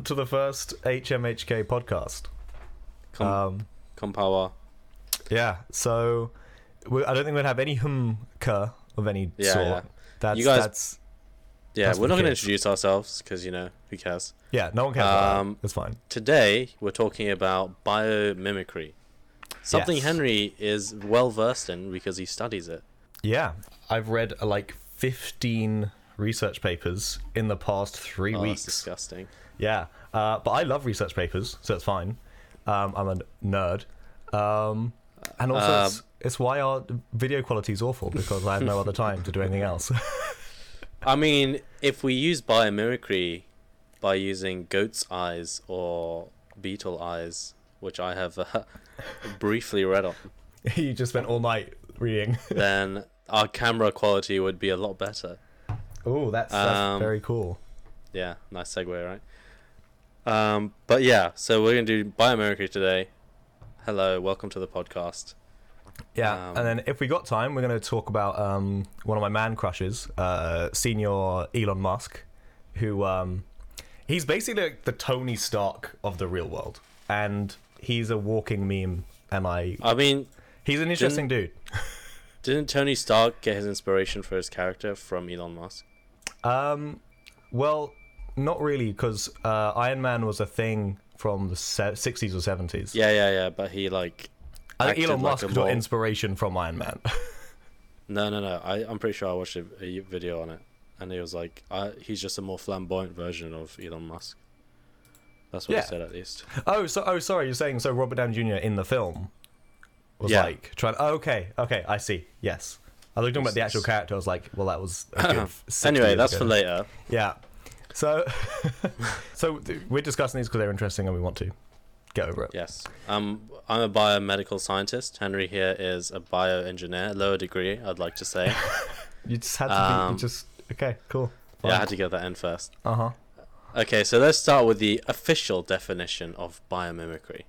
Welcome to the first HMHK podcast. Konpawa. Yeah, so I don't think we'll have any humka of any sort. Yeah. That's we're not going to introduce ourselves because, you know, who cares? Yeah, no one cares about that. It's fine. Today, we're talking about biomimicry. Something Henry is well versed in because he studies it. Yeah, I've read like 15 research papers in the past 3 weeks. That's disgusting. Yeah, but I love research papers, so it's fine. I'm a nerd. And also, it's why our video quality is awful, because I have no other time to do anything else. I mean, if we use biomimicry by using goat's eyes or beetle eyes, which I have briefly read on. You just spent all night reading. Then our camera quality would be a lot better. Oh, that's very cool. Yeah, nice segue, right? But yeah, so we're going to do biomimicry today. Hello, welcome to the podcast. Yeah, and then if we got time, we're going to talk about one of my man crushes, Senior Elon Musk, who he's basically like the Tony Stark of the real world, and he's a walking meme. And I mean, he's an interesting dude. Didn't Tony Stark get his inspiration for his character from Elon Musk? Well, not really, because Iron Man was a thing from the 60s or 70s. Yeah, but he like. I think Elon Musk got inspiration from Iron Man. No. I'm pretty sure I watched a video on it, and he was like, he's just a more flamboyant version of Elon Musk. That's what he said, at least. Sorry, you're saying so Robert Downey Jr. in the film was like trying. Okay, I see. Yes, I was talking about the actual character. I was like, well, that was a good anyway. That's ago. For later. Yeah. So we're discussing these because they're interesting and we want to. Get over it. Yes. I'm a biomedical scientist. Henry here is a bioengineer, lower degree, I'd like to say. You just had to okay, cool. Fine. Yeah, I had to get that in first. Uh-huh. Okay, so let's start with the official definition of biomimicry.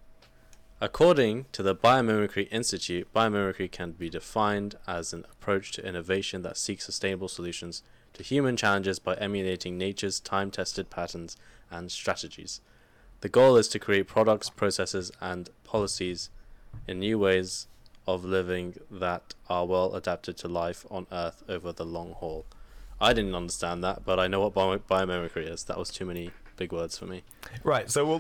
According to the Biomimicry Institute, biomimicry can be defined as an approach to innovation that seeks sustainable solutions to human challenges by emulating nature's time-tested patterns and strategies. The goal is to create products, processes, and policies in new ways of living that are well adapted to life on Earth over the long haul. I didn't understand that, but I know what biomimicry is. That was too many big words for me. Right, so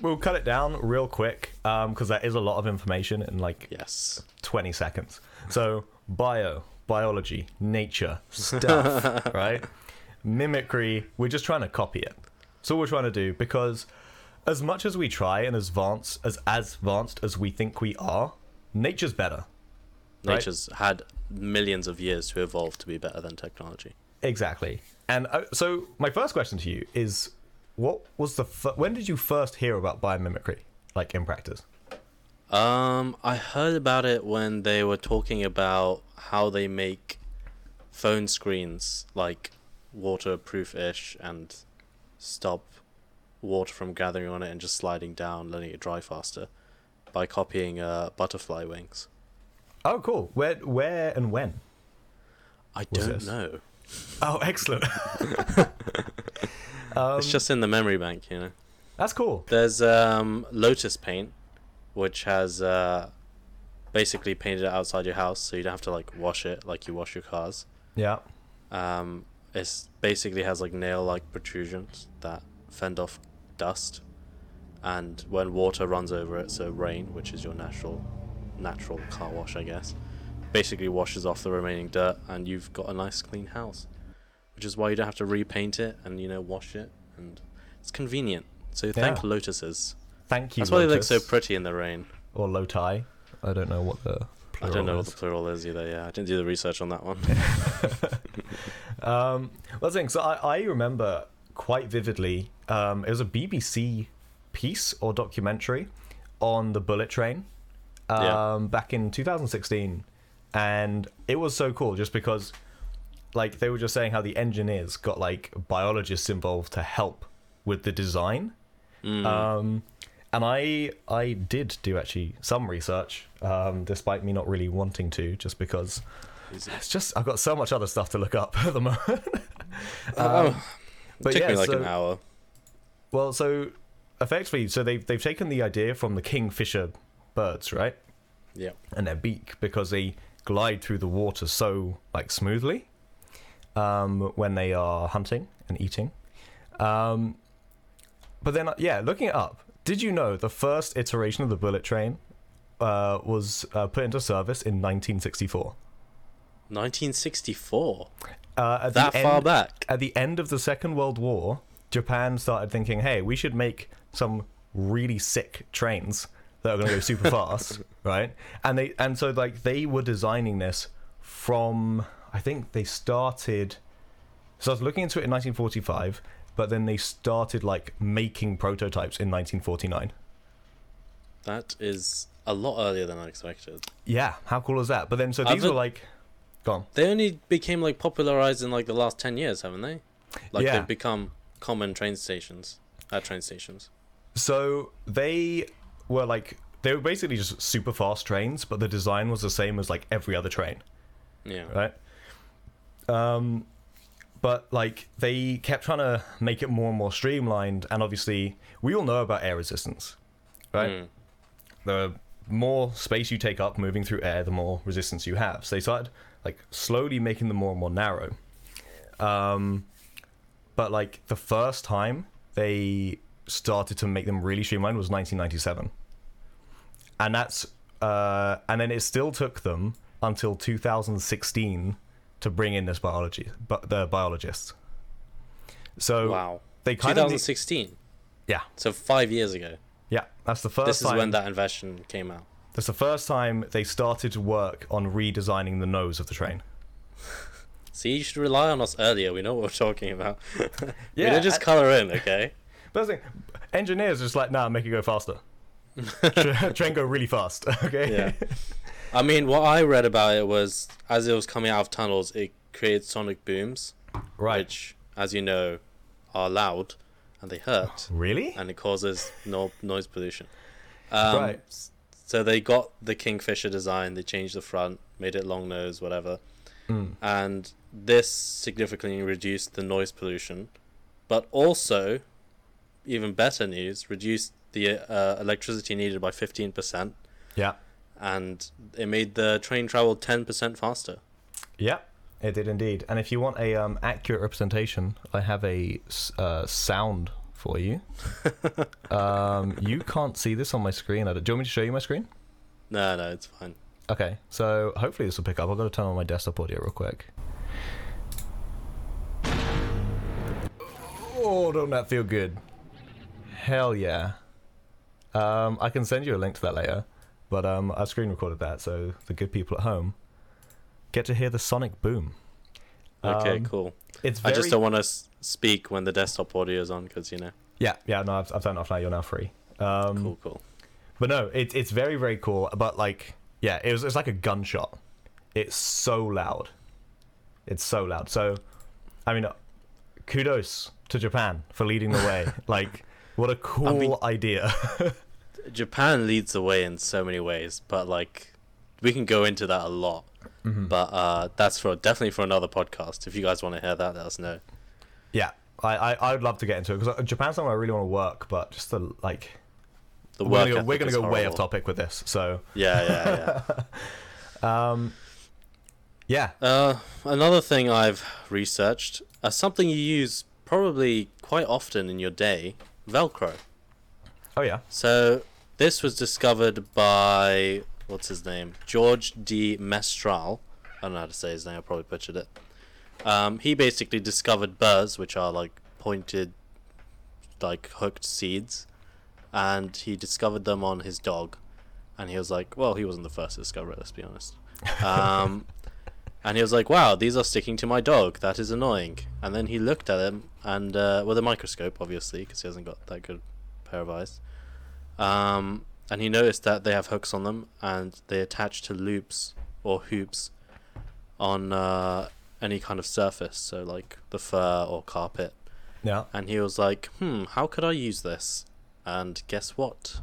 we'll cut it down real quick, because that is a lot of information in 20 seconds. So biology, nature, stuff, right? Mimicry, we're just trying to copy it. That's all we're trying to do, because as much as we try and as advanced as we think we are, nature's better. Right? Nature's had millions of years to evolve to be better than technology. Exactly. And so my first question to you is, what was when did you first hear about biomimicry, like in practice? I heard about it when they were talking about how they make phone screens like waterproof-ish and stop water from gathering on it and just sliding down, letting it dry faster by copying butterfly wings. Oh, cool. Where and when? I don't know. Oh, excellent. It's just in the memory bank, you know. That's cool. There's Lotus Paint, which has basically painted it outside your house, so you don't have to like wash it like you wash your cars. Yeah. It basically has like nail-like protrusions that fend off dust, and when water runs over it, so rain, which is your natural car wash, I guess, basically washes off the remaining dirt, and you've got a nice clean house, which is why you don't have to repaint it and, you know, wash it, and it's convenient. So thank lotuses. Thank you. That's why they look so pretty in the rain. Or loti. I don't know what the plural is. I don't know what the plural is either. Yeah, I didn't do the research on that one. Well, so I remember quite vividly, it was a BBC piece or documentary on the bullet train back in 2016, and it was so cool just because like they were just saying how the engineers got like biologists involved to help with the design. And I did do actually some research, despite me not really wanting to, just because it's just I've got so much other stuff to look up at the moment. It took me an hour. Well, so effectively, so they've taken the idea from the Kingfisher birds, right? Yeah. And their beak, because they glide through the water so like smoothly when they are hunting and eating. But then, yeah, looking it up, did you know the first iteration of the bullet train was put into service in 1964? 1964? That far back? At the end of the Second World War, Japan started thinking, hey, we should make some really sick trains that are going to go super fast, right? And so like they were designing this from, I think they started looking into it in 1945, but then they started like making prototypes in 1949. That is a lot earlier than I expected. Yeah, how cool is that? But then so these were like, go on. They only became like popularized in like the last 10 years, haven't they? Like yeah. They've become common train stations. So they were like, they were basically just super fast trains, but the design was the same as like every other train. Yeah. Right? But like they kept trying to make it more and more streamlined, and obviously we all know about air resistance, right? Mm. The more space you take up moving through air, the more resistance you have. So they started like slowly making them more and more narrow. But like the first time they started to make them really streamlined was 1997, and that's and then it still took them until 2016 to bring in this biology, but the biologists. So wow, they kind 2016. Of 2016. Yeah. So 5 years ago. Yeah, that's the first. This is time, when that invention came out. That's the first time they started to work on redesigning the nose of the train. See, you should rely on us earlier. We know what we're talking about. Yeah, we don't just colour in, okay? But the thing, engineers are just like, nah, make it go faster. Train go really fast, okay? Yeah. I mean, what I read about it was, as it was coming out of tunnels, it created sonic booms, right? Which, as you know, are loud and they hurt. Really? And it causes noise pollution. Right. So they got the Kingfisher design. They changed the front, made it long nose, whatever. Mm. And this significantly reduced the noise pollution, but also, even better news, reduced the electricity needed by 15%. Yeah. And it made the train travel 10% faster. Yeah, it did indeed. And if you want a accurate representation, I have a sound for you. You can't see this on my screen. Do you want me to show you my screen? No, it's fine. Okay, so hopefully this will pick up. I've got to turn on my desktop audio real quick. Oh, don't that feel good? Hell yeah. I can send you a link to that later, but I screen recorded that, so the good people at home get to hear the sonic boom. Okay, cool. I just don't want to speak when the desktop audio is on, because, you know. Yeah, no, I've turned it off now. You're now free. Cool. But no, it's very, very cool, but like, yeah, it's like a gunshot. It's so loud. So, I mean, kudos to Japan for leading the way. Like, what a cool idea. Japan leads the way in so many ways, but like, we can go into that a lot. Mm-hmm. But that's definitely for another podcast. If you guys want to hear that, let us know. Yeah, I would love to get into it, because Japan's somewhere I really want to work, but just the like. We're going to go way off topic with this, so yeah. Another thing I've researched, something you use probably quite often in your day, Velcro. Oh yeah. So this was discovered by what's his name, George D. Mestral. I don't know how to say his name. I probably butchered it. He basically discovered burrs, which are like pointed, like hooked seeds. And he discovered them on his dog, and he was like, well, he wasn't the first to discover it, let's be honest. And he was like, wow, these are sticking to my dog, that is annoying. And then he looked at them, and with a microscope, obviously, because he hasn't got that good pair of eyes, and he noticed that they have hooks on them, and they attach to loops or hoops on any kind of surface, so like the fur or carpet. Yeah. And he was like, how could I use this? And guess what?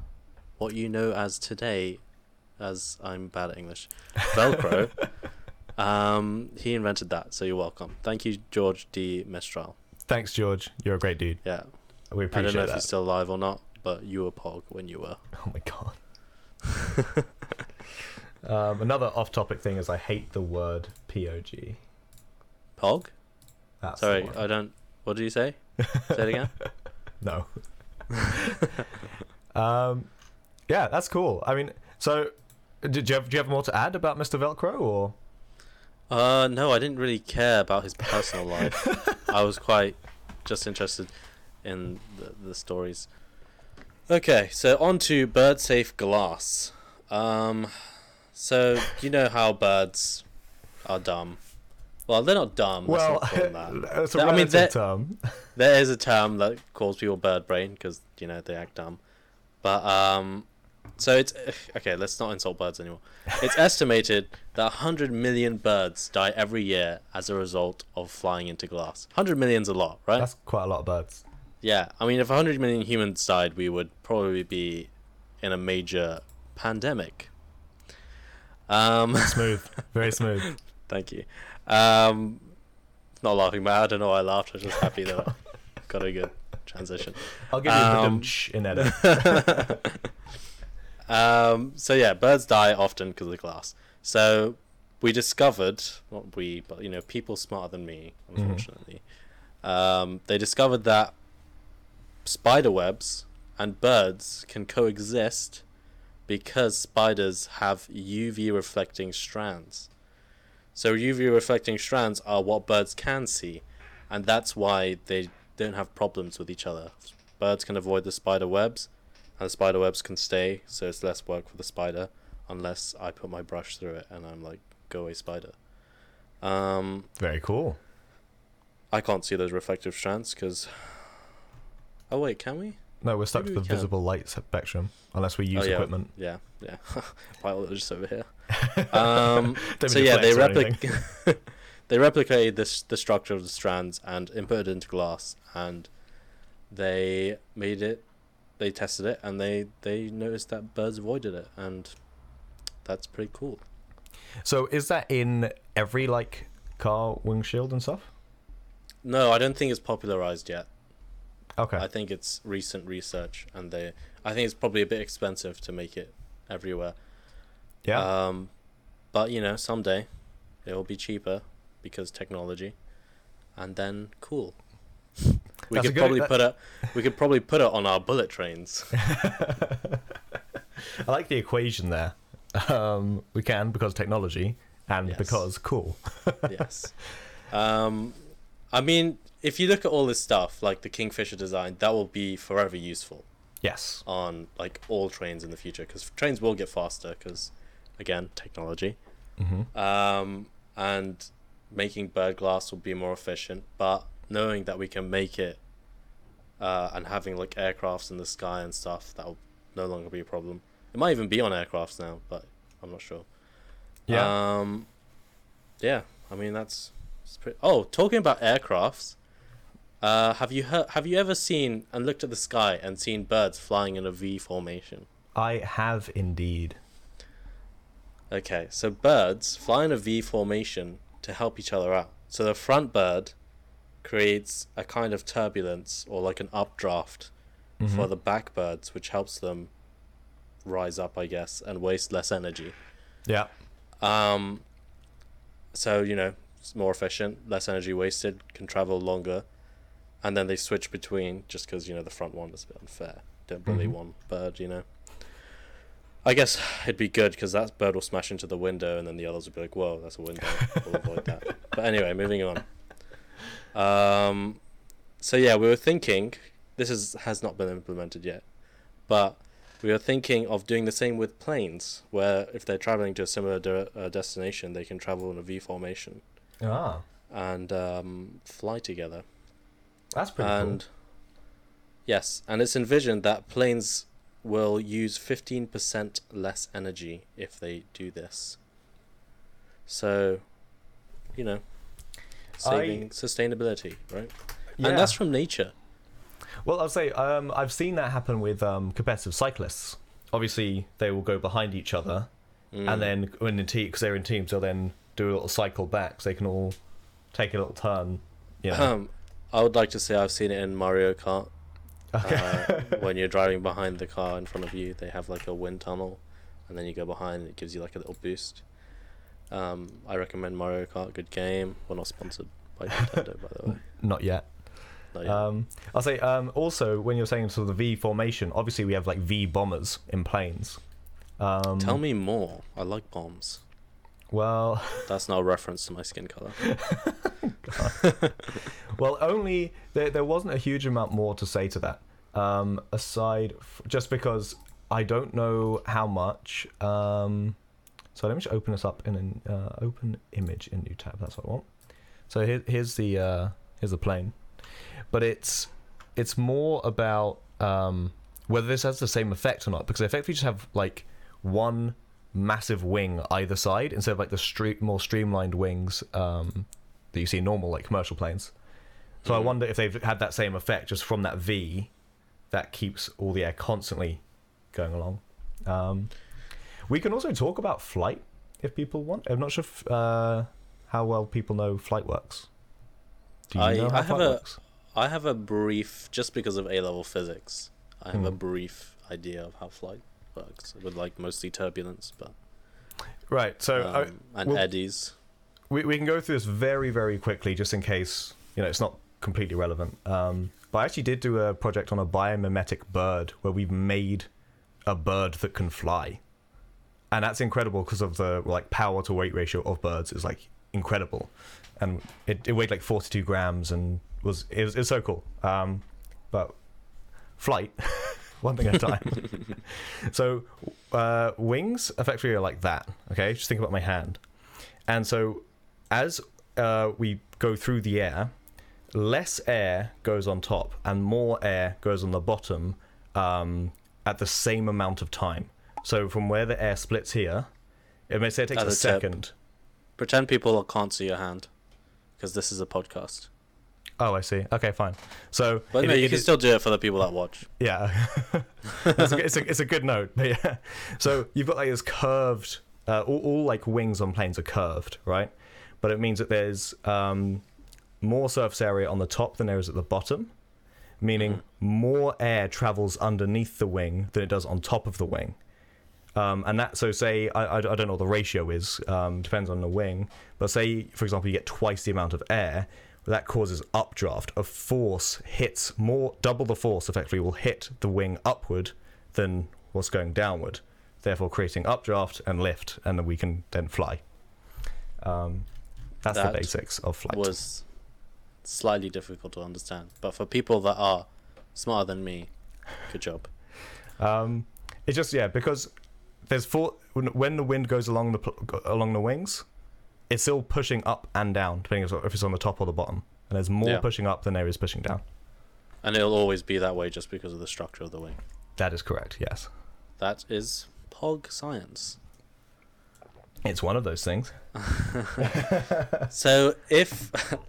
What you know as today, as I'm bad at English, Velcro. He invented that, so you're welcome. Thank you, George D. Mestral. Thanks, George. You're a great dude. Yeah. We appreciate that. I don't know if he's still alive or not, but you were Pog when you were. Oh my god. Another off-topic thing is I hate the word P-O-G. Pog? That's sorry, I don't... What did you say? Say it again? No. Yeah, that's cool. I mean, so... Do you have more to add about Mr. Velcro, or...? No, I didn't really care about his personal life. I was quite just interested in the stories. Okay, so on to bird-safe glass. So, you know how birds are dumb. Well, they're not dumb. Well, that's a relative term. There is a term that calls people bird brain because, you know, they act dumb. But, so it's... Okay, let's not insult birds anymore. It's estimated that 100 million birds die every year as a result of flying into glass. 100 million's a lot, right? That's quite a lot of birds. Yeah, I mean, if 100 million humans died, we would probably be in a major pandemic. Smooth. Very smooth. Thank you. Not laughing, but I don't know why I laughed. I was just happy that I got a good transition. I'll give you a bit of in edit. So yeah, birds die often because of the glass. So we discovered, not we, but you know, people smarter than me, unfortunately, they discovered that spider webs and birds can coexist because spiders have UV reflecting strands. So UV reflecting strands are what birds can see, and that's why they don't have problems with each other. Birds can avoid the spider webs, and spider webs can stay, so it's less work for the spider, unless I put my brush through it and I'm like, go away, spider. Very cool. I can't see those reflective strands because... Oh, wait, can we? No, we're stuck to the visible light spectrum, unless we use equipment. Yeah, yeah. Biologists over here. So yeah, they replicated the structure of the strands and input it into glass, and they made it... They tested it, and they noticed that birds avoided it, and that's pretty cool. So is that in every, like, car windshield and stuff? No, I don't think it's popularized yet. Okay. I think it's recent research, and I think it's probably a bit expensive to make it everywhere. Yeah. But, you know, someday it will be cheaper because technology, and then cool. We could probably put it on our bullet trains. I like the equation there. We can because technology and because cool. Yes. I mean, if you look at all this stuff, like the Kingfisher design, that will be forever useful. Yes. On like all trains in the future, because trains will get faster, because again, technology. Mm-hmm. And making bird glass will be more efficient, but knowing that we can make it and having like aircrafts in the sky and stuff, that will no longer be a problem. It might even be on aircrafts now, but I'm not sure. Yeah. Yeah, I mean, that's pretty... Oh, talking about aircrafts, have you ever seen and looked at the sky and seen birds flying in a V formation? I have indeed. Okay, so birds fly in a V formation to help each other out. So the front bird creates a kind of turbulence or like an updraft for the back birds, which helps them rise up, I guess, and waste less energy. Yeah. So, you know, it's more efficient, less energy wasted, can travel longer, and then they switch between just because, you know, the front one is a bit unfair. Don't bully one bird, you know. I guess it'd be good because that bird will smash into the window and then the others will be like, whoa, that's a window. We'll avoid that. But anyway, moving on. So yeah, we were thinking, has not been implemented yet, but we were thinking of doing the same with planes, where if they're traveling to a similar destination, they can travel in a V formation and fly together. That's pretty cool. Yes, and it's envisioned that planes will use 15% less energy if they do this. So, you know, sustainability, right? Yeah. And that's from nature. Well, I'll say I've seen that happen with competitive cyclists. Obviously, they will go behind each other, and then because they're in teams, they'll then do a little cycle back, so they can all take a little turn. You know? I would like to say I've seen it in Mario Kart. When you're driving behind the car in front of you, they have like a wind tunnel, and then you go behind and it gives you like a little boost. I recommend Mario Kart, good game. We're not sponsored by Nintendo, by the way. Not yet. I'll say also, when you're saying sort of the V formation, obviously we have like V-bombers in planes. Tell me more. I like bombs. Well, that's not a reference to my skin color. Well, only there wasn't a huge amount more to say to that. Just because I don't know how much. So let me just open this up in an open image in new tab. That's what I want. So here's the plane, but it's more about whether this has the same effect or not, because they effectively just have like one massive wing either side instead of like the more streamlined wings that you see in normal like commercial planes. So I wonder if they've had that same effect just from that V that keeps all the air constantly going along. We can also talk about flight if people want. I'm not sure how well people know flight works. Do you know how flight works? I have a brief, just because of A-level physics, I have a brief idea of how flight works with like mostly turbulence, but right. So and eddies. We can go through this very, very quickly, just in case it's not completely relevant. But I actually did do a project on a biomimetic bird where we've made a bird that can fly, and that's incredible because of the like power to weight ratio of birds is like incredible, and it weighed like 42 grams and it was so cool. But flight. One thing at a time. So wings effectively are like that. Okay, just think about my hand. And so as we go through the air, less air goes on top and more air goes on the bottom at the same amount of time. So from where the air splits here, it may say it takes a second. Pretend people can't see your hand because this is a podcast. Oh, I see. Okay, fine. So, but you can still do it for the people that watch. Yeah, it's a good note. But yeah, so you've got like this curved, all like wings on planes are curved, right? But it means that there's more surface area on the top than there is at the bottom, meaning more air travels underneath the wing than it does on top of the wing. And that, so say, I don't know what the ratio is, depends on the wing, but say, for example, you get twice the amount of air. That causes updraft. A force hits more, double the force effectively will hit the wing upward than what's going downward, therefore creating updraft and lift, and then we can then fly. That's the basics of flight. Was slightly difficult to understand, but for people that are smarter than me, good job. It's just because there's when the wind goes along the wings. It's still pushing up and down, depending on if it's on the top or the bottom. And there's more pushing up than there is pushing down. And it'll always be that way just because of the structure of the wing. That is correct, yes. That is POG science. It's one of those things. So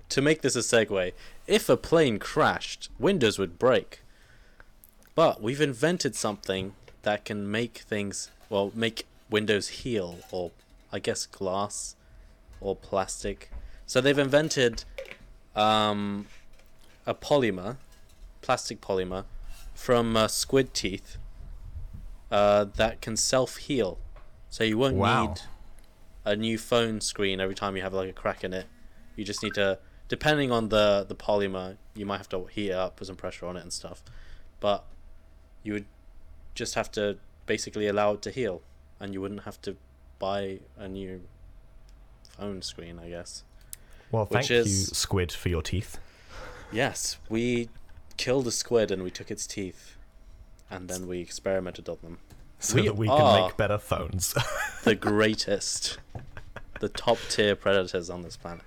to make this a segue, if a plane crashed, windows would break. But we've invented something that can make things, make windows heal, or I guess glass, or plastic. So they've invented a polymer, plastic polymer, from squid teeth that can self-heal. So you won't need a new phone screen every time you have like a crack in it. You just need to, depending on the polymer, you might have to heat it up, put some pressure on it and stuff. But you would just have to basically allow it to heal, and you wouldn't have to buy a new own screen, I guess. Well, thank you, squid, for your teeth. Yes, we killed a squid and we took its teeth, and then we experimented on them so that we can make better phones. The greatest, the top tier predators on this planet.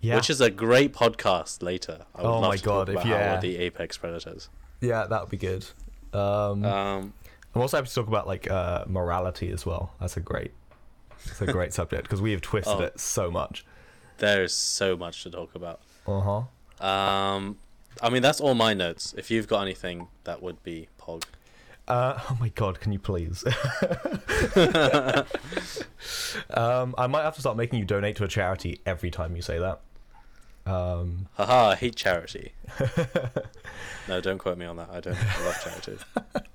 Yeah, which is a great podcast later. I would love to talk about the apex predators. Yeah, that would be good. I'm also happy to talk about like morality as well. It's a great subject because we have twisted it so much. There is so much to talk about. I mean, that's all my notes. If you've got anything, that would be POG. Oh my god, can you please? I might have to start making you donate to a charity every time you say that. Haha, I hate charity. No, don't quote me on that. I don't love charity.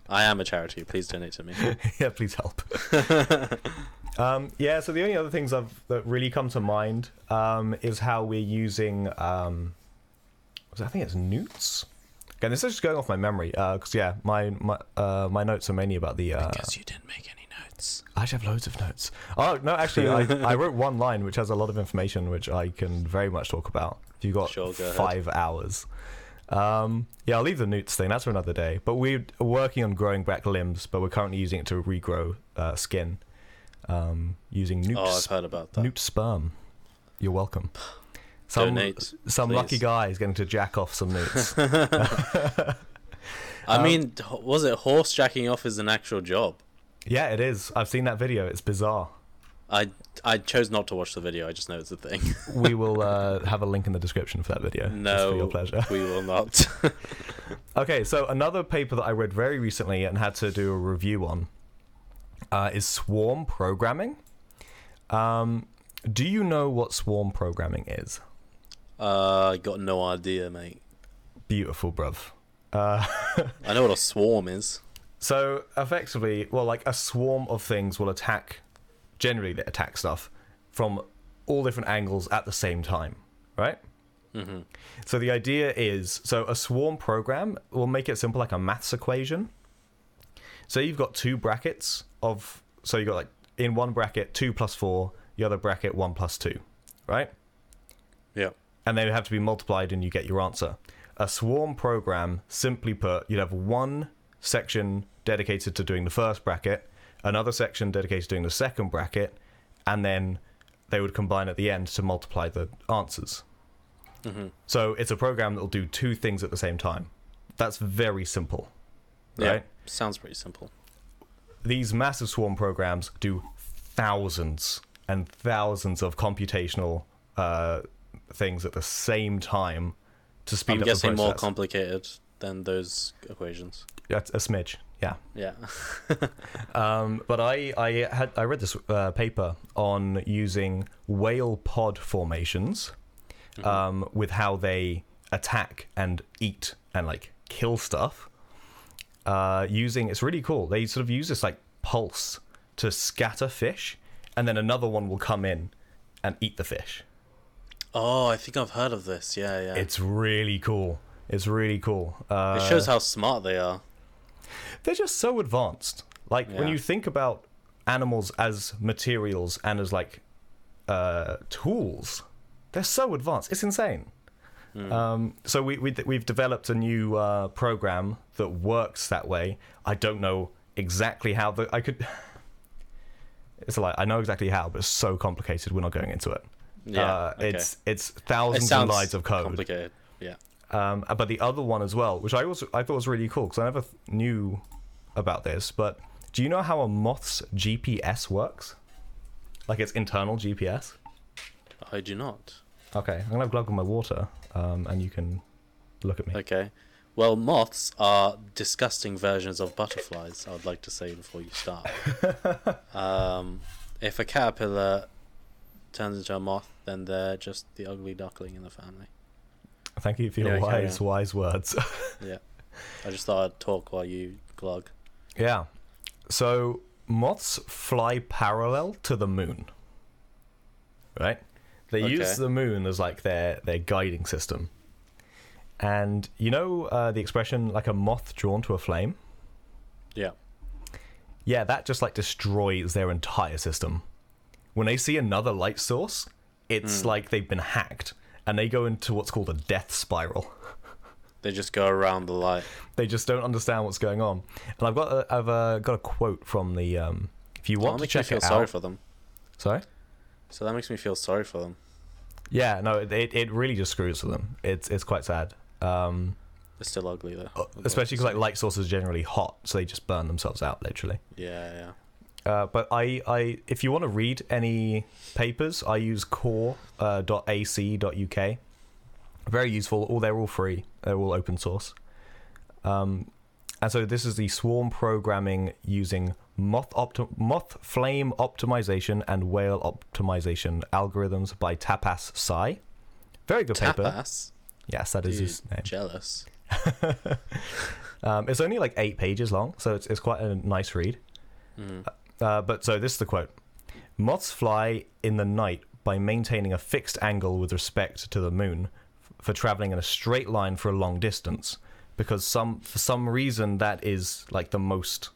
I am a charity. Please donate to me. Yeah, please help. Yeah, so the only other things that really come to mind is how we're using, I think it's newts. Again, this is just going off my memory, because my notes are mainly about the... because you didn't make any notes. I actually have loads of notes. Oh, no, actually, I wrote one line which has a lot of information which I can very much talk about. You've got 5 hours. Yeah, I'll leave the newts thing. That's for another day. But we're working on growing back limbs, but we're currently using it to regrow skin using newt. Oh, I've heard about that. Newt sperm. You're welcome. Some lucky guy is going to jack off some newts. I mean, was it horse jacking off is an actual job? Yeah, it is. I've seen that video. It's bizarre. I chose not to watch the video. I just know it's a thing. We will have a link in the description for that video. No, for your pleasure. We will not. Okay, so another paper that I read very recently and had to do a review on is swarm programming. Do you know what swarm programming is? I got no idea, mate. Beautiful, bruv. I know what a swarm is. So, effectively, a swarm of things will attack, generally they attack stuff, from all different angles at the same time, right? Mm-hmm. So the idea is, a swarm program will make it simple, like a maths equation. So you've got two brackets of, you've got, in one bracket, 2 + 4, the other bracket, 1 + 2, right? Yeah. And they have to be multiplied and you get your answer. A swarm program, simply put, you'd have one section dedicated to doing the first bracket, another section dedicated to doing the second bracket, and then they would combine at the end to multiply the answers. Mm-hmm. So it's a program that will do two things at the same time. That's very simple, right? Yeah, sounds pretty simple. These massive swarm programs do thousands and thousands of computational things at the same time to speed up the process. I'm guessing more complicated than those equations. That's a smidge, yeah. Yeah. But I read this paper on using whale pod formations with how they attack and eat and kill stuff. It's really cool. They sort of use this pulse to scatter fish. And then another one will come in and eat the fish. Oh, I think I've heard of this. Yeah, yeah. It's really cool. It shows how smart they are. They're just so advanced. When you think about animals as materials and as tools, they're so advanced. It's insane. Mm. So we've developed a new program that works that way. I don't know exactly how I could. It's I know exactly how, but it's so complicated. We're not going into it. Yeah, okay. It's thousands of lines of code. Complicated. Yeah. But the other one as well, which I thought was really cool because I never knew about this. But do you know how a moth's GPS works? Its internal GPS. I do not. Okay, I'm gonna have a glug of my water, and you can look at me. Okay. Well, moths are disgusting versions of butterflies, I would like to say before you start. If a caterpillar turns into a moth, then they're just the ugly duckling in the family. Thank you for your wise words. Yeah. I just thought I'd talk while you glug. Yeah. So, moths fly parallel to the moon. Right? They use the moon as their guiding system. And you know the expression, a moth drawn to a flame? Yeah. Yeah, that just destroys their entire system. When they see another light source, it's like they've been hacked. And they go into what's called a death spiral. They just go around the light. They just don't understand what's going on. And I've got a quote from the... if you want to check it out... That makes me feel sorry for them. Sorry? So that makes me feel sorry for them. Yeah, no, it really just screws for them. It's quite sad. They're still ugly though, especially because light sources are generally hot, so they just burn themselves out literally. Yeah, yeah. But I if you want to read any papers, I use core.ac.uk. Very useful. They're all free. They're all open source. And so this is the swarm programming using moth flame optimization and whale optimization algorithms by Tapas Psy, Very good paper. Tapas. Yes, that is his name. Jealous. It's only like 8 pages long, so it's quite a nice read. But so this is the quote. Moths fly in the night by maintaining a fixed angle with respect to the moon for traveling in a straight line for a long distance, because for some reason that is like the most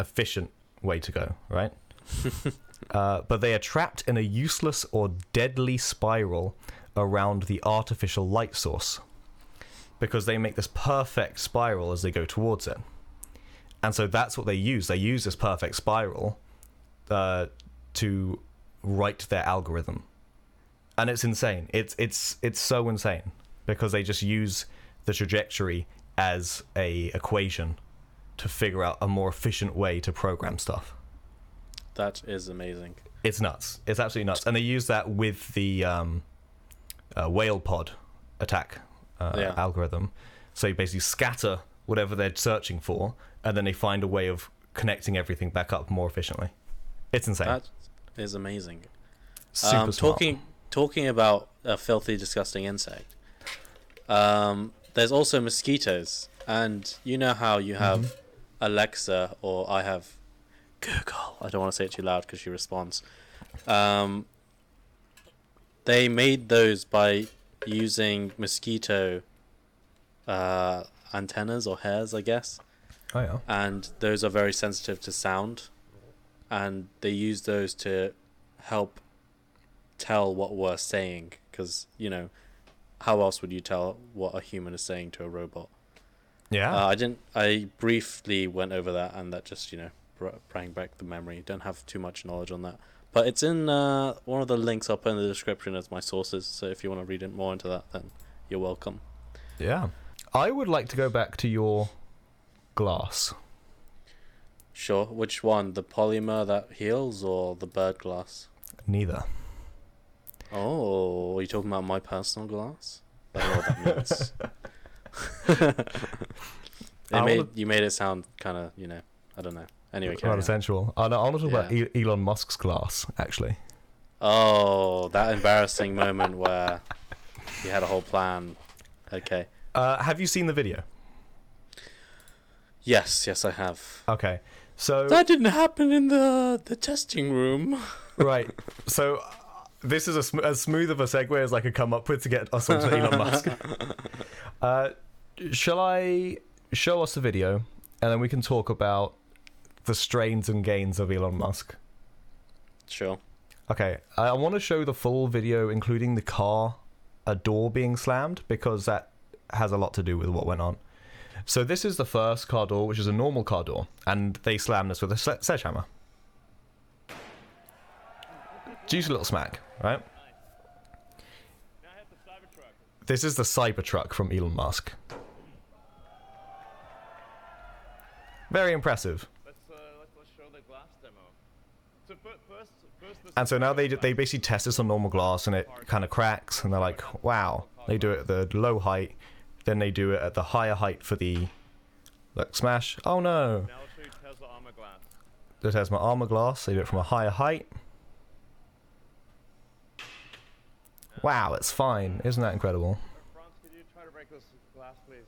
efficient way to go, right? But they are trapped in a useless or deadly spiral around the artificial light source, because they make this perfect spiral as they go towards it. And so that's what they use. They use this perfect spiral to write their algorithm. And it's insane. It's so insane, because they just use the trajectory as a equation to figure out a more efficient way to program stuff. That is amazing. It's nuts. It's absolutely nuts. And they use that with the whale pod attack algorithm. So you basically scatter whatever they're searching for, and then they find a way of connecting everything back up more efficiently. It's insane. That is amazing. Super smart. Talking about a filthy, disgusting insect, there's also mosquitoes. And you know how you have Alexa, or I have Google. I don't want to say it too loud because she responds. They made those by using mosquito antennas or hairs, I guess. Oh, yeah. And those are very sensitive to sound. And they use those to help tell what we're saying. Because, you know, how else would you tell what a human is saying to a robot? Yeah. I briefly went over that, and that just, you know, bring back the memory. Don't have too much knowledge on that. But it's in one of the links up in the description as my sources. So if you want to read more into that, then you're welcome. Yeah. I would like to go back to your glass. Sure. Which one? The polymer that heals or the bird glass? Neither. Oh, are you talking about my personal glass? I don't know what that means. You made it sound kind of, you know, I don't know. Anyway, rather sensual. I want to talk about Elon Musk's glass, actually. Oh, that embarrassing moment where he had a whole plan. Okay. Have you seen the video? Yes, I have. Okay, so that didn't happen in the testing room. Right. So this is as smooth of a segue as I could come up with to get us onto Elon Musk. Shall I show us the video, and then we can talk about the strains and gains of Elon Musk? Sure. Okay, I want to show the full video, including the car, a door being slammed, because that has a lot to do with what went on. So this is the first car door, which is a normal car door, and they slam this with a sledgehammer. Just a little smack, right? This is the Cybertruck from Elon Musk. Very impressive. Let's show the glass demo. So first and so now they basically test this on normal glass, and it kind of cracks, and they're like, wow. They do it at the low height. Then they do it at the higher height for the smash. Oh no! Now I'll show you Tesla armor glass. The Tesla armor glass. They do it from a higher height. Wow, it's fine. Isn't that incredible? Bronze, could you try to break this glass, please?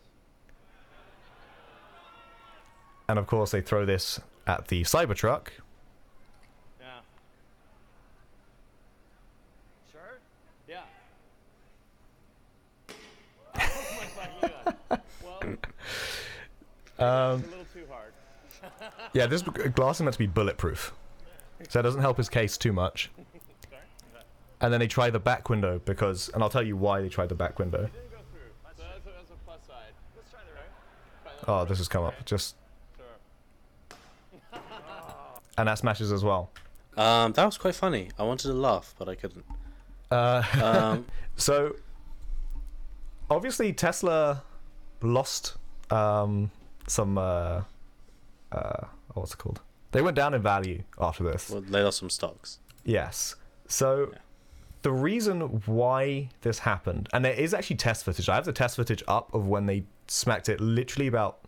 And of course, they throw this at the Cybertruck. Yeah. Sure. Yeah. It's a little too hard. Yeah, this glass is meant to be bulletproof, so it doesn't help his case too much. And then they try the back window, because, and I'll tell you why they tried the back window. Oh, this has come up just. And that smashes as well. That was quite funny. I wanted to laugh, but I couldn't. So obviously Tesla lost some what's it called? They went down in value after this. Well, they lost some stocks. Yes. So the reason why this happened, and there is actually test footage. I have the test footage up of when they smacked it literally about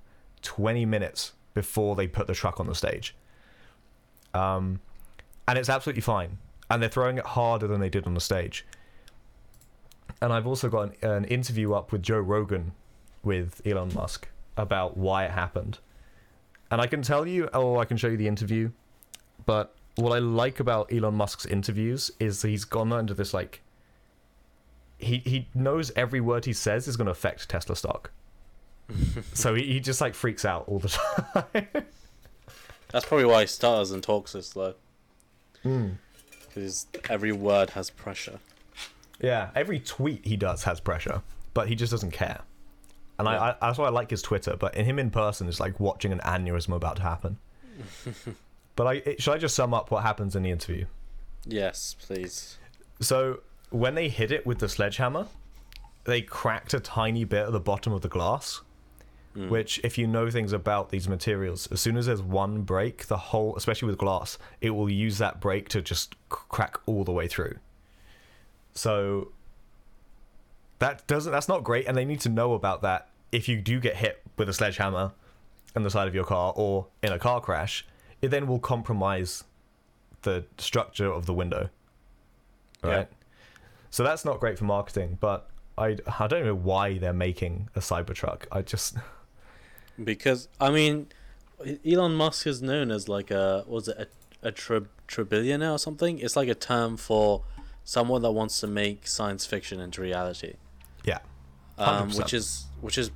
20 minutes before they put the truck on the stage. And it's absolutely fine. And they're throwing it harder than they did on the stage. And I've also got an interview up with Joe Rogan with Elon Musk about why it happened. And I can tell you, I can show you the interview, but what I like about Elon Musk's interviews is he's gone under this, like, he knows every word he says is going to affect Tesla stock. So he just, like, freaks out all the time. That's probably why he stutters and talks so slow. Because every word has pressure. Yeah, every tweet he does has pressure, but he just doesn't care. And yeah. I that's why I like his Twitter, but him in person is like watching an aneurysm about to happen. But should I just sum up what happens in the interview? Yes, please. So when they hit it with the sledgehammer, they cracked a tiny bit at the bottom of the glass, which, if you know things about these materials, as soon as there's one break, the whole, especially with glass, it will use that break to just crack all the way through. So that's not great, and they need to know about that if you do get hit with a sledgehammer on the side of your car or in a car crash. It then will compromise the structure of the window, right? Yeah. So that's not great for marketing, but I don't know why they're making a Cybertruck. Because, I mean, Elon Musk is known as like a tribillionaire or something? It's like a term for someone that wants to make science fiction into reality. Yeah. Which is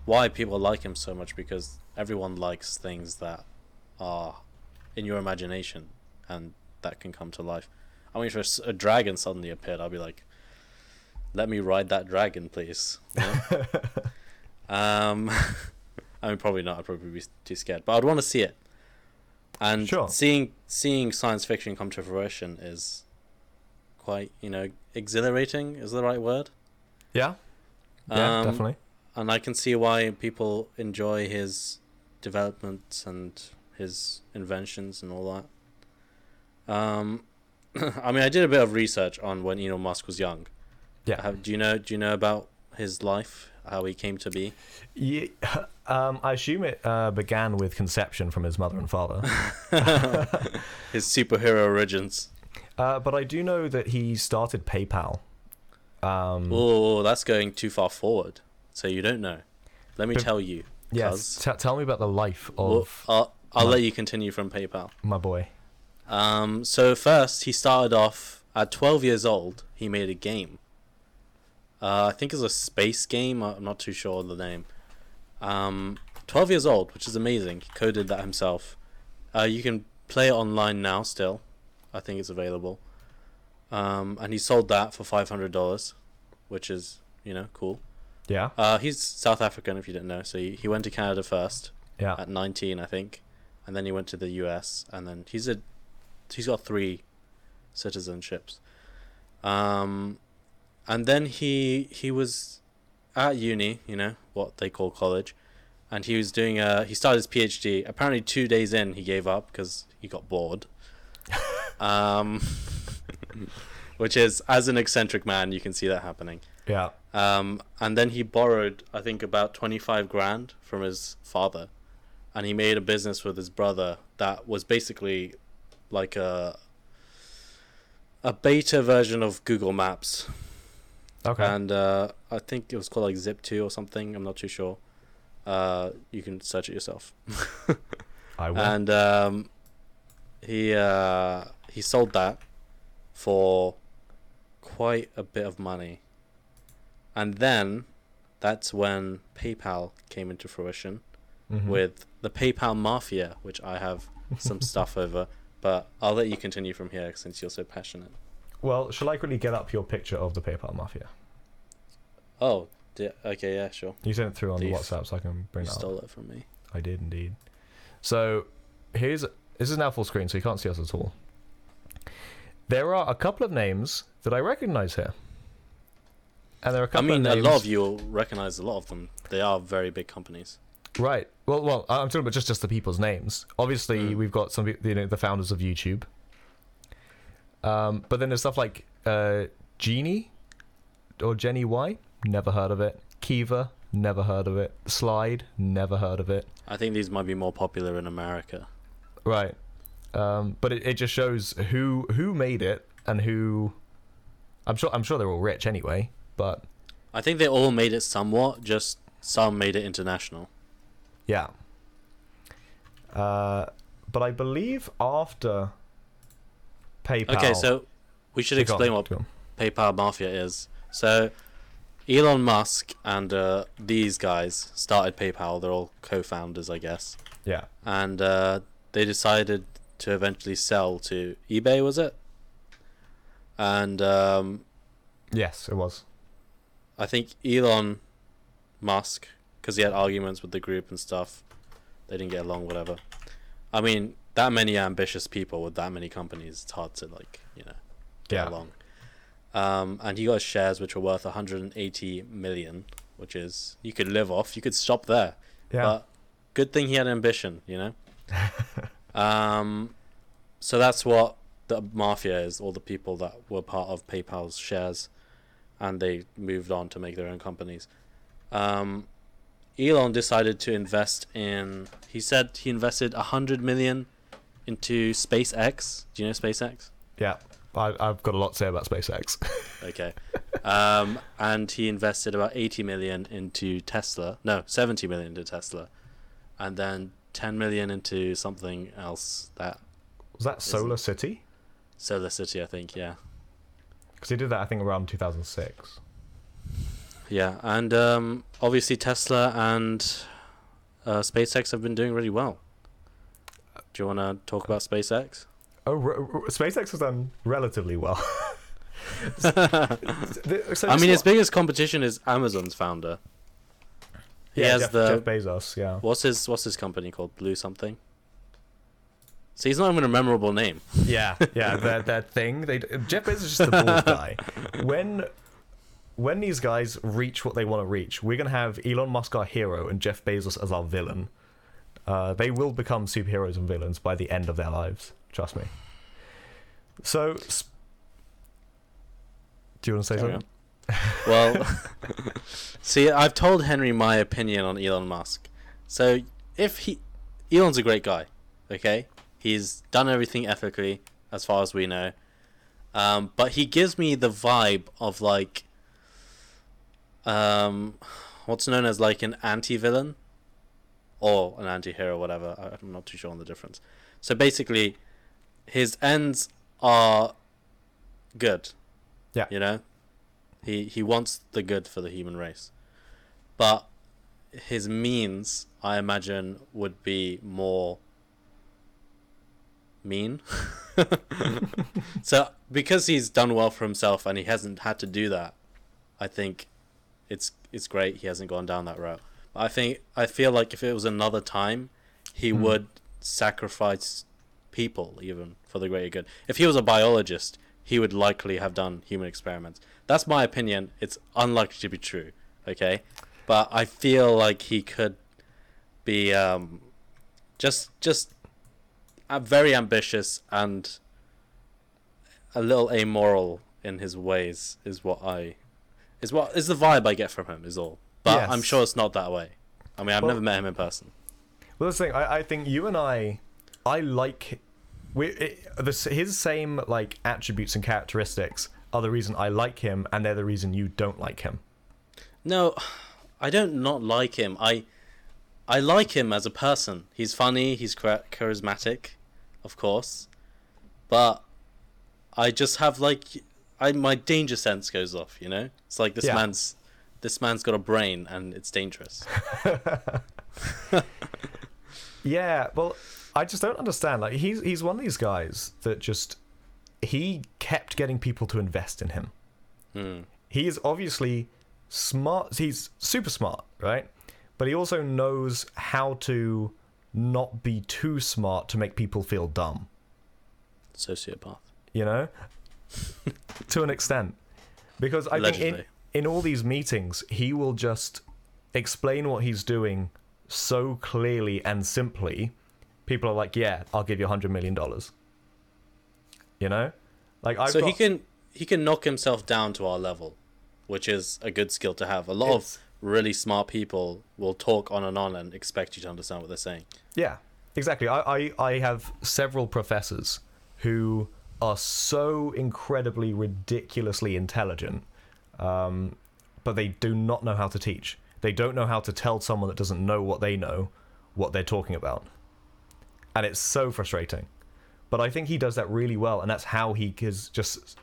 why people like him so much, because everyone likes things that are in your imagination and that can come to life. I mean, if a dragon suddenly appeared, I'd be like, let me ride that dragon, please. You know? I mean, probably not. I'd probably be too scared, but I'd want to see it. And sure, seeing science fiction come to fruition is quite, exhilarating is the right word. Yeah. Yeah, definitely. And I can see why people enjoy his developments and his inventions and all that. I mean, I did a bit of research on when Elon Musk was young. Yeah. Do you know about his life, how he came to be? Yeah, I assume it began with conception from his mother and father. His superhero origins. But I do know that he started PayPal. That's going too far forward. So you don't know. Let me tell you. Yes. Tell me about the life of. I'll let you continue from PayPal. My boy. So first, he started off at 12 years old. He made a game. I think it's a space game. I'm not too sure of the name. 12 years old, which is amazing. He coded that himself. You can play it online now still. I think it's available. And he sold that for $500, which is, cool. Yeah. He's South African, if you didn't know. So he went to Canada first. Yeah. At 19, I think. And then he went to the US. And then he's got 3 citizenships. And then he was at uni, what they call college, and he was doing he started his PhD. Apparently 2 days in, he gave up because he got bored. Which is, as an eccentric man, you can see that happening. Yeah. And then he borrowed, I think, about 25 grand from his father, and he made a business with his brother that was basically like a beta version of Google Maps. Okay. And I think it was called like Zip2 or something. I'm not too sure. You can search it yourself. I will. And he sold that for quite a bit of money. And then that's when PayPal came into fruition, with the PayPal Mafia, which I have some stuff over. But I'll let you continue from here since you're so passionate. Well, shall I quickly get up your picture of the PayPal Mafia? Oh, okay, yeah, sure. You sent it through on the WhatsApp, so I can bring that up. You stole it from me. I did, indeed. So, this is now full screen, so you can't see us at all. There are a couple of names that I recognize here. And there are a couple of names... a lot of you will recognize a lot of them. They are very big companies. Right. Well, I'm talking about just the people's names. Obviously, we've got some, the founders of YouTube. But then there's stuff like Genie or Jenny Y, never heard of it. Kiva, never heard of it. Slide, never heard of it. I think these might be more popular in America. Right. But it just shows who made it and who. I'm sure they're all rich anyway, but I think they all made it somewhat, just some made it international. Yeah. But I believe after PayPal... Okay, so we should explain what PayPal Mafia is. So Elon Musk and these guys started PayPal. They're all co-founders, I guess. Yeah. And they decided to eventually sell to eBay, was it? And yes, it was. I think Elon Musk, because he had arguments with the group and stuff, they didn't get along, whatever. I mean, that many ambitious people with that many companies, it's hard to, like, you know, get along. And he got his shares, which were worth 180 million, which is, you could live off, you could stop there. Yeah. But good thing he had ambition, you know? So that's what the mafia is, all the people that were part of PayPal's shares, and they moved on to make their own companies. Elon decided to invest in, he said he invested 100 million into SpaceX. Do you know SpaceX? Yeah. I've got a lot to say about SpaceX. Okay. And he invested about 80 million into Tesla. No, 70 million into Tesla. And then 10 million into something else. That was that Solar City? Solar City, I think, yeah. Because he did that, I think, around 2006. Yeah, and obviously Tesla and SpaceX have been doing really well. Do you want to talk about SpaceX? Oh, SpaceX has done relatively well. So I mean, his biggest competition is Amazon's founder. He has Jeff Bezos. Yeah. What's his company called? Blue something. So he's not even a memorable name. Yeah, that thing. Jeff Bezos is just a bald guy. When these guys reach what they want to reach, we're gonna have Elon Musk our hero and Jeff Bezos as our villain. They will become superheroes and villains by the end of their lives. Trust me. So, do you want to say something? Well, see, I've told Henry my opinion on Elon Musk. So, Elon's a great guy, okay? He's done everything ethically, as far as we know. But he gives me the vibe of, like, what's known as, like, an anti-villain. Or an anti-hero, whatever. I'm not too sure on the difference. So, basically... his ends are good. Yeah. You know? He wants the good for the human race. But his means, I imagine, would be more mean. So because he's done well for himself and he hasn't had to do that, I think it's great he hasn't gone down that route. But I feel like if it was another time, he would sacrifice people even for the greater good. If he was a biologist, he would likely have done human experiments. That's my opinion. It's unlikely to be true, okay? But I feel like he could be just very ambitious and a little amoral in his ways is the vibe I get from him is all. But yes. I'm sure it's not that way. I mean, I've never met him in person. Well, that's the thing. I think you and I like his same like attributes and characteristics are the reason I like him, and they're the reason you don't like him. No, I don't not like him. I like him as a person. He's funny. He's charismatic, of course, but I just have my danger sense goes off. You know, it's like this man's got a brain and it's dangerous. Yeah, well. I just don't understand. Like he's one of these guys that just he kept getting people to invest in him. He is obviously smart. He's super smart, right? But he also knows how to not be too smart to make people feel dumb. Sociopath, you know, to an extent. Because I think in all these meetings, he will just explain what he's doing so clearly and simply. People are like, yeah, I'll give you $100 million. You know, like he can knock himself down to our level, which is a good skill to have. A lot of really smart people will talk on and expect you to understand what they're saying. Yeah, exactly. I have several professors who are so incredibly ridiculously intelligent, but they do not know how to teach. They don't know how to tell someone that doesn't know what they know what they're talking about. And it's so frustrating. But I think he does that really well, and that's how he has just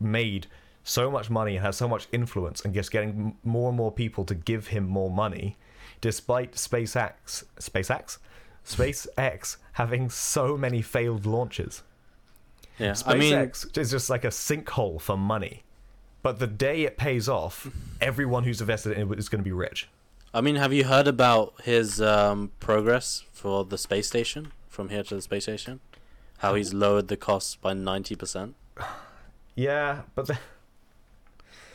made so much money and has so much influence and just getting more and more people to give him more money, despite SpaceX having so many failed launches. Yeah, SpaceX is just like a sinkhole for money. But the day it pays off, everyone who's invested in it is going to be rich. I mean, have you heard about his progress for the space station, from here to the space station? How he's lowered the cost by 90%? Yeah, but...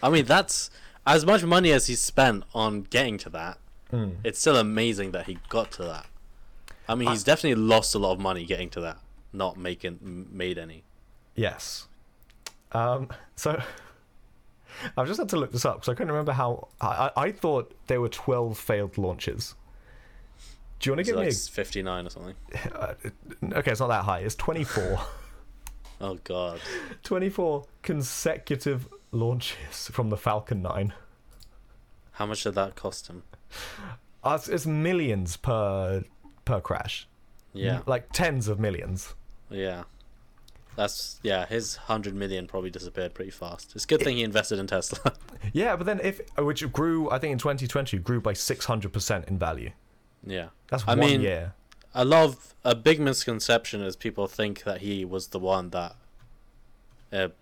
I mean, that's... As much money as he spent on getting to that, it's still amazing that he got to that. I mean, he's definitely lost a lot of money getting to that, not made any. Yes. So... I've just had to look this up because I couldn't remember how... I thought there were 12 failed launches. Do you want to give me... It's like 59 or something. Okay, it's not that high. It's 24. Oh, God. 24 consecutive launches from the Falcon 9. How much did that cost him? It's millions per crash. Yeah. Like tens of millions. Yeah. His 100 million probably disappeared pretty fast. It's a good thing he invested in Tesla. Yeah, but then which grew, I think in 2020, grew by 600% in value. Yeah. That's year. A big misconception is people think that he was the one that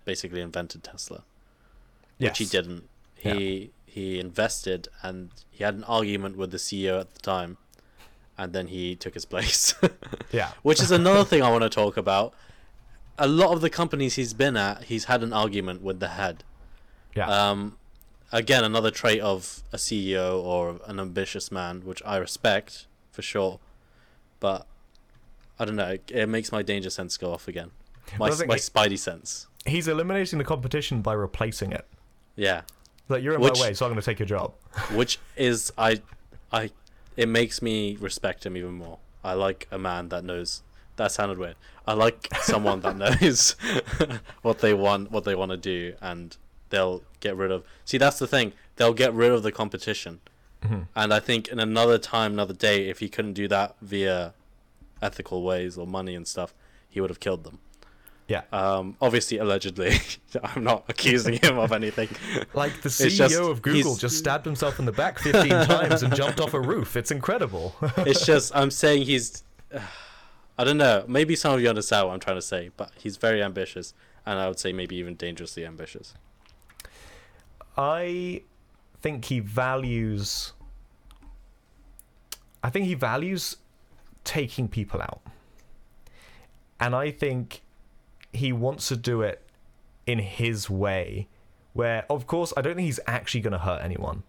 basically invented Tesla. Yes. Which he didn't. He invested and he had an argument with the CEO at the time, and then he took his place. Yeah. Which is another thing I want to talk about. A lot of the companies he's been at, he's had an argument with the head. Yeah. Again, another trait of a CEO or an ambitious man, which I respect for sure. But I don't know. It makes my danger sense go off again. My spidey sense. He's eliminating the competition by replacing it. Yeah. Like, you're in my way, so I'm going to take your job. Which is it makes me respect him even more. I like a man that knows. That sounded weird. I like someone that knows what they want to do, and they'll get rid of... See, that's the thing. They'll get rid of the competition. Mm-hmm. And I think in another time, another day, if he couldn't do that via ethical ways or money and stuff, he would have killed them. Yeah. Obviously, allegedly. I'm not accusing him of anything. Like, the CEO of Google just stabbed himself in the back 15 times and jumped off a roof. It's incredible. It's just... I'm saying he's... I don't know. Maybe some of you understand what I'm trying to say, but he's very ambitious, and I would say maybe even dangerously ambitious. I think he values taking people out. And I think he wants to do it in his way, where, of course, I don't think he's actually going to hurt anyone.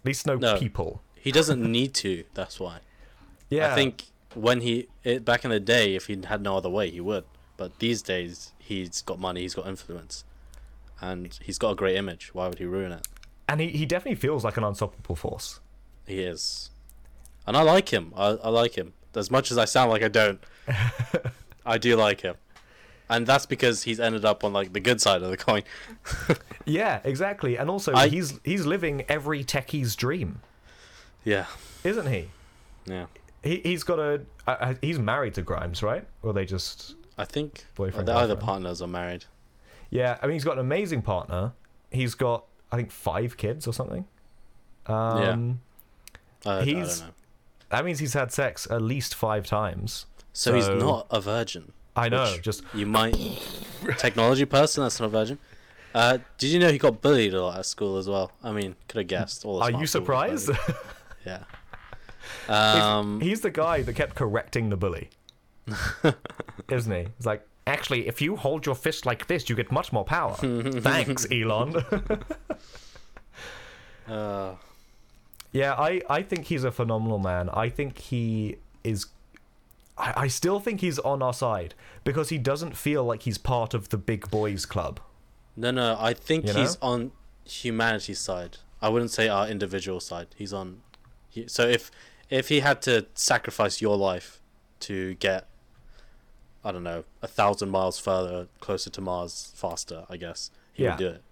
At least no people. He doesn't need to, that's why. Yeah. I think... back in the day, if he had no other way, he would. But these days, he's got money, he's got influence, and he's got a great image. Why would he ruin it? And he definitely feels like an unstoppable force. He is. And I like him. I like him. As much as I sound like I don't, I do like him. And that's because he's ended up on like the good side of the coin. Yeah, exactly. And also, he's living every techie's dream. Yeah. Isn't he? Yeah. He's married to Grimes, right? Or they just... I think the other partners are married. Yeah, I mean, he's got an amazing partner. He's got, I think, 5 kids or something. I don't know. That means he's had sex at least 5 times. So he's not a virgin. I know, You might... Technology person, that's not a virgin. Did you know he got bullied a lot at school as well? I mean, could have guessed. Are you surprised? Yeah. He's the guy that kept correcting the bully, isn't he? It's like, actually, if you hold your fist like this, you get much more power. Thanks, Elon. I think he's a phenomenal man. I think he is... I still think he's on our side because he doesn't feel like he's part of the big boys club. No, I think he's on humanity's side. I wouldn't say our individual side. He's on... So if he had to sacrifice your life to get, I don't know, 1,000 miles further, closer to Mars, faster, I guess, he would do it.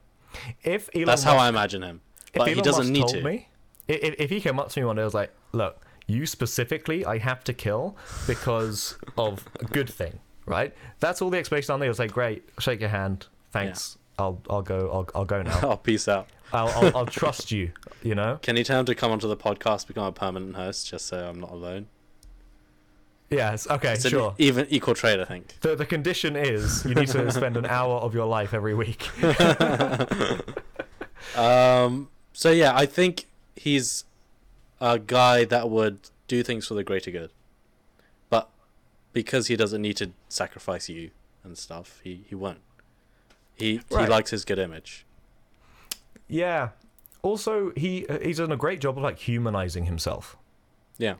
That's how I imagine him. But he doesn't need to. Me, if he came up to me one day, I was like, look, you specifically, I have to kill because of a good thing, right? That's all the explanation on there. It was like, great, shake your hand, thanks. Yeah. I'll go now. Oh, peace out. I'll trust you. You know. Can you tell him to come onto the podcast, become a permanent host, just so I'm not alone? Yes. Okay. It's sure. Even equal trade, I think. The condition is you need to spend an hour of your life every week. So yeah, I think he's a guy that would do things for the greater good, but because he doesn't need to sacrifice you and stuff, he won't. He likes his good image. Yeah. Also, he's done a great job of like humanizing himself. Yeah.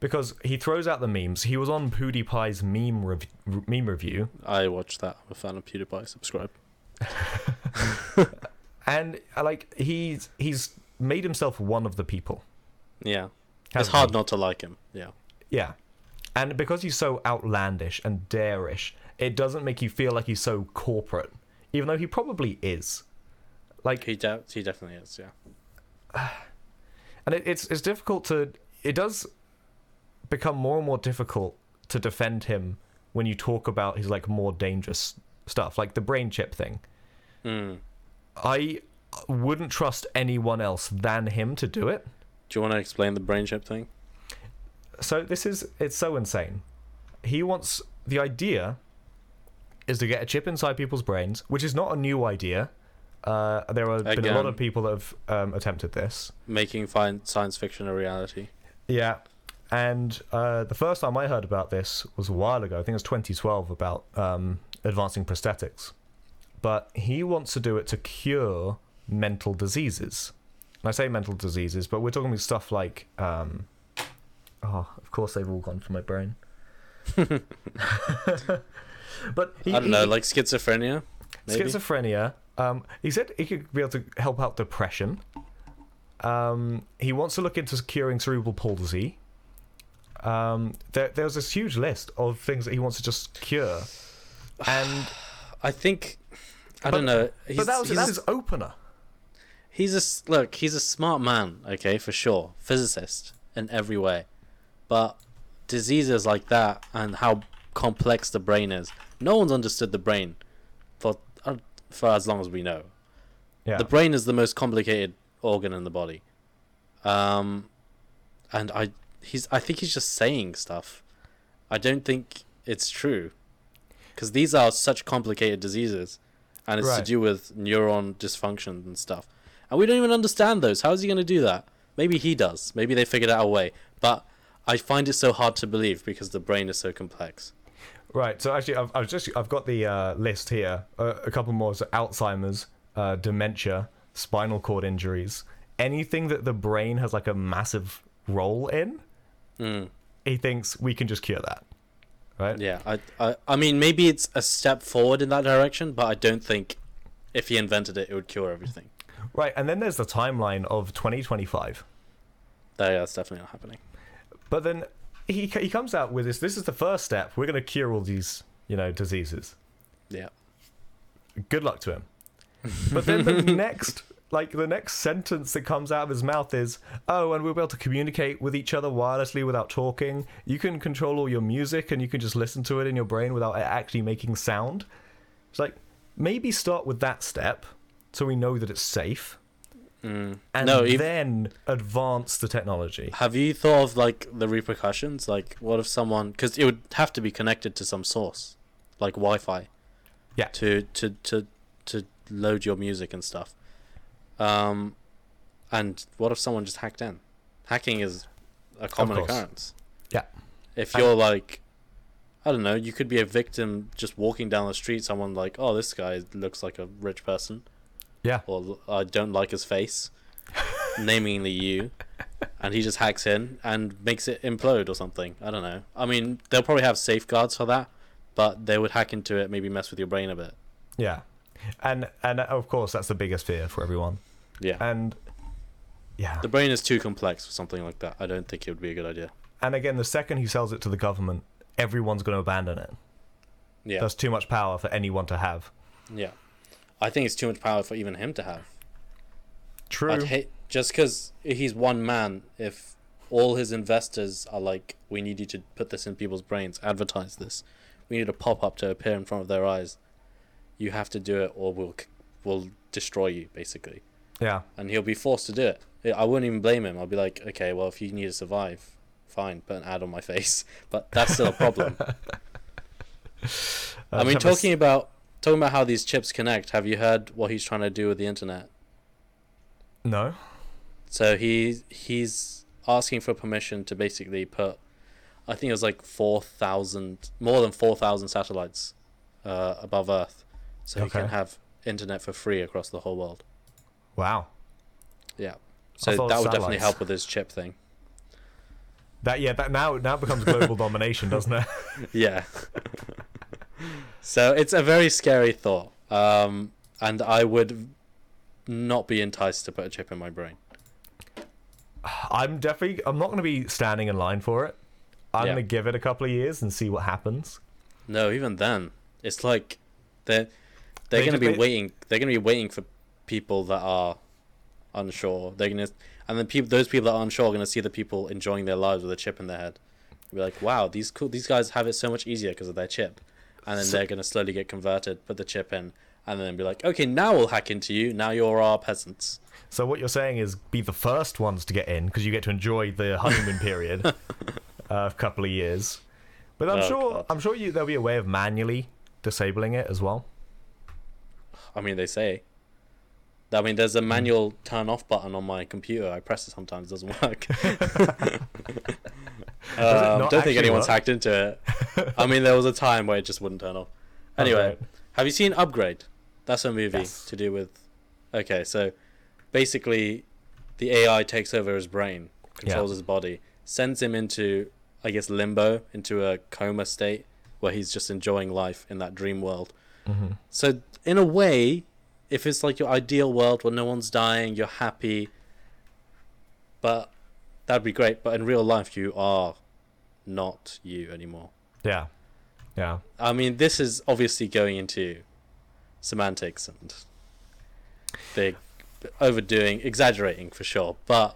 Because he throws out the memes. He was on PewDiePie's meme review. I watched that. I'm a fan of PewDiePie. Subscribe. And like he's made himself one of the people. Yeah. It's hard not to like him. Yeah. Yeah. And because he's so outlandish and dare-ish, it doesn't make you feel like he's so corporate. Even though he probably is, like he definitely is, yeah. And it's difficult to. It does become more and more difficult to defend him when you talk about his like more dangerous stuff, like the brain chip thing. Mm. I wouldn't trust anyone else than him to do it. Do you want to explain the brain chip thing? So it's so insane. He wants the idea. Is to get a chip inside people's brains, which is not a new idea. There have been a lot of people that have attempted this. Making science fiction a reality. Yeah. And the first time I heard about this was a while ago. I think it was 2012, about advancing prosthetics. But he wants to do it to cure mental diseases. And I say mental diseases, but we're talking about stuff like... of course they've all gone from my brain. But I don't know, like schizophrenia? Maybe? Schizophrenia. He said he could be able to help out depression. He wants to look into curing cerebral palsy. There's this huge list of things that he wants to just cure. And I don't know. But that was his opener. He's a smart man, okay, for sure. Physicist in every way. But diseases like that and how complex the brain is. No one's understood the brain for as long as we know. Yeah. The brain is the most complicated organ in the body. And I think he's just saying stuff. I don't think it's true. Because these are such complicated diseases. And it's to do with neuron dysfunction and stuff. And we don't even understand those. How is he going to do that? Maybe he does. Maybe they figured out a way. But I find it so hard to believe because the brain is so complex. Right, so actually, I've got the list here. A couple more: so Alzheimer's, dementia, spinal cord injuries, anything that the brain has like a massive role in. Mm. He thinks we can just cure that, right? Yeah, I mean, maybe it's a step forward in that direction, but I don't think if he invented it, it would cure everything. Right, and then there's the timeline of 2025. That's definitely not happening. But then. He comes out with this. This is the first step. We're going to cure all these, diseases. Yeah. Good luck to him. But then the next sentence that comes out of his mouth is, oh, and we'll be able to communicate with each other wirelessly without talking. You can control all your music and you can just listen to it in your brain without it actually making sound. It's like, maybe start with that step so we know that it's safe. Mm. And then advance the technology. Have you thought of like the repercussions? Like, what if someone? Because it would have to be connected to some source, like Wi-Fi. Yeah. To load your music and stuff. And what if someone just hacked in? Hacking is a common occurrence. Yeah. If you're like, I don't know, you could be a victim just walking down the street. Someone like, oh, this guy looks like a rich person. Yeah. Or I don't like his face, namely you, and he just hacks in and makes it implode or something. I don't know. I mean, they'll probably have safeguards for that, but they would hack into it, maybe mess with your brain a bit. Yeah. And of course, that's the biggest fear for everyone. Yeah. And yeah. The brain is too complex for something like that. I don't think it would be a good idea. And again, the second he sells it to the government, everyone's going to abandon it. Yeah. That's too much power for anyone to have. Yeah. I think it's too much power for even him to have. True. I'd hate, just because he's one man, if all his investors are like, we need you to put this in people's brains, advertise this, we need a pop-up to appear in front of their eyes, you have to do it or we'll destroy you, basically. Yeah. And he'll be forced to do it. I wouldn't even blame him. I'll be like, okay, well, if you need to survive, fine, put an ad on my face. But that's still a problem. I mean, talking about how these chips connect, have you heard what he's trying to do with the internet? No. So he's asking for permission to basically put, I think it was like 4,000, more than 4,000 satellites above Earth, so he can have internet for free across the whole world. Wow. Yeah. So that would definitely help with his chip thing. That now becomes global domination, doesn't it? Yeah. So it's a very scary thought, and I would not be enticed to put a chip in my brain. I'm not going to be standing in line for it. I'm going to give it a couple of years and see what happens. No, even then, it's like they're going to be waiting. They're going to be waiting for people that are unsure. And then those people that are unsure are going to see the people enjoying their lives with a chip in their head. They'll be like, wow, these guys have it so much easier because of their chip. And then they're going to slowly get converted, put the chip in, and then be like, okay, now we'll hack into you. Now you're our peasants. So what you're saying is be the first ones to get in because you get to enjoy the honeymoon period of a couple of years. But I'm sure there'll be a way of manually disabling it as well. I mean, they say. I mean, there's a manual turn-off button on my computer. I press it sometimes. It doesn't work. Don't think anyone's hacked into it. I mean, there was a time where it just wouldn't turn off. Anyway, have you seen Upgrade? That's a movie to do with... Okay, so basically the AI takes over his brain, controls his body, sends him into, I guess, limbo, into a coma state where he's just enjoying life in that dream world. Mm-hmm. So in a way... If it's like your ideal world where no one's dying, you're happy, but that'd be great. But in real life, you are not you anymore. Yeah. Yeah. I mean, this is obviously going into semantics and they're overdoing, exaggerating for sure, but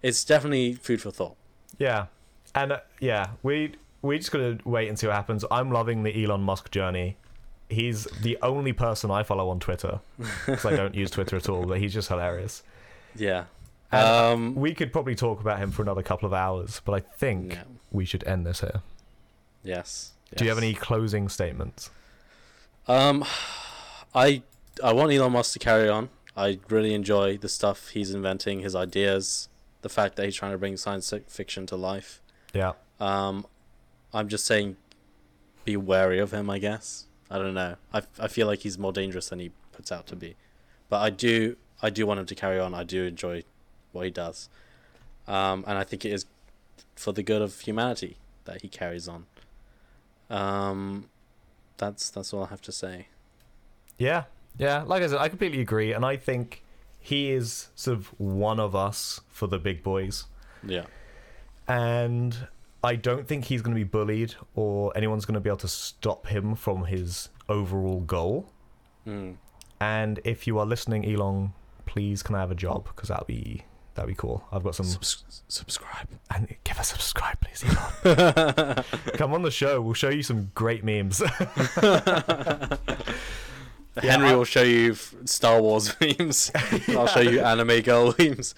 it's definitely food for thought. Yeah. And we just got to wait and see what happens. I'm loving the Elon Musk journey. He's the only person I follow on Twitter because I don't use Twitter at all, but he's just hilarious. Yeah. We could probably talk about him for another couple of hours, but I think we should end this here. Yes. Do you have any closing statements? I want Elon Musk to carry on. I really enjoy the stuff he's inventing, his ideas, the fact that he's trying to bring science fiction to life. Yeah. I'm just saying be wary of him, I guess. I don't know. I feel like he's more dangerous than he puts out to be, but I do want him to carry on. I do enjoy what he does, and I think it is for the good of humanity that he carries on. That's all I have to say. Yeah. Like I said, I completely agree, and I think he is sort of one of us for the big boys. Yeah, and I don't think he's going to be bullied or anyone's going to be able to stop him from his overall goal. Mm. And if you are listening, Elon, please can I have a job? Because that'd be cool. I've got some... Subscribe. And give a subscribe, please, Elon. Come on the show. We'll show you some great memes. Henry will show you Star Wars memes. I'll show you anime girl memes.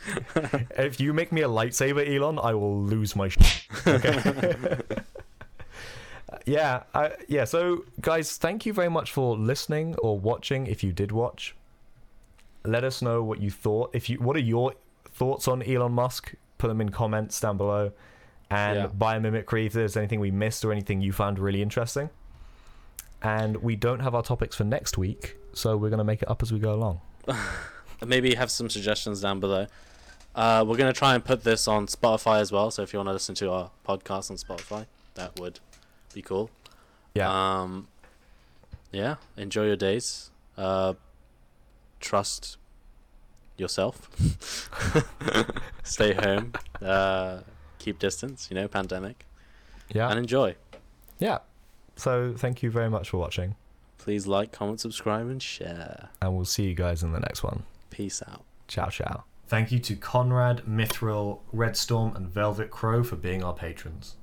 If you make me a lightsaber, Elon, I will lose my shit. Okay. So guys, thank you very much for listening or watching. If you did watch, let us know what you thought. What are your thoughts on Elon Musk? Put them in comments down below. And Biomimicry, if there's anything we missed or anything you found really interesting. And we don't have our topics for next week, so we're going to make it up as we go along. Maybe have some suggestions down below. We're going to try and put this on Spotify as well, so if you want to listen to our podcast on Spotify, that would be cool. Yeah. Enjoy your days. Trust yourself. Stay home. Keep distance, pandemic. Yeah. And enjoy. Yeah. So thank you very much for watching. Please like, comment, subscribe, and share. And we'll see you guys in the next one. Peace out. Ciao, ciao. Thank you to Conrad, Mithril, Redstorm and Velvet Crow for being our patrons.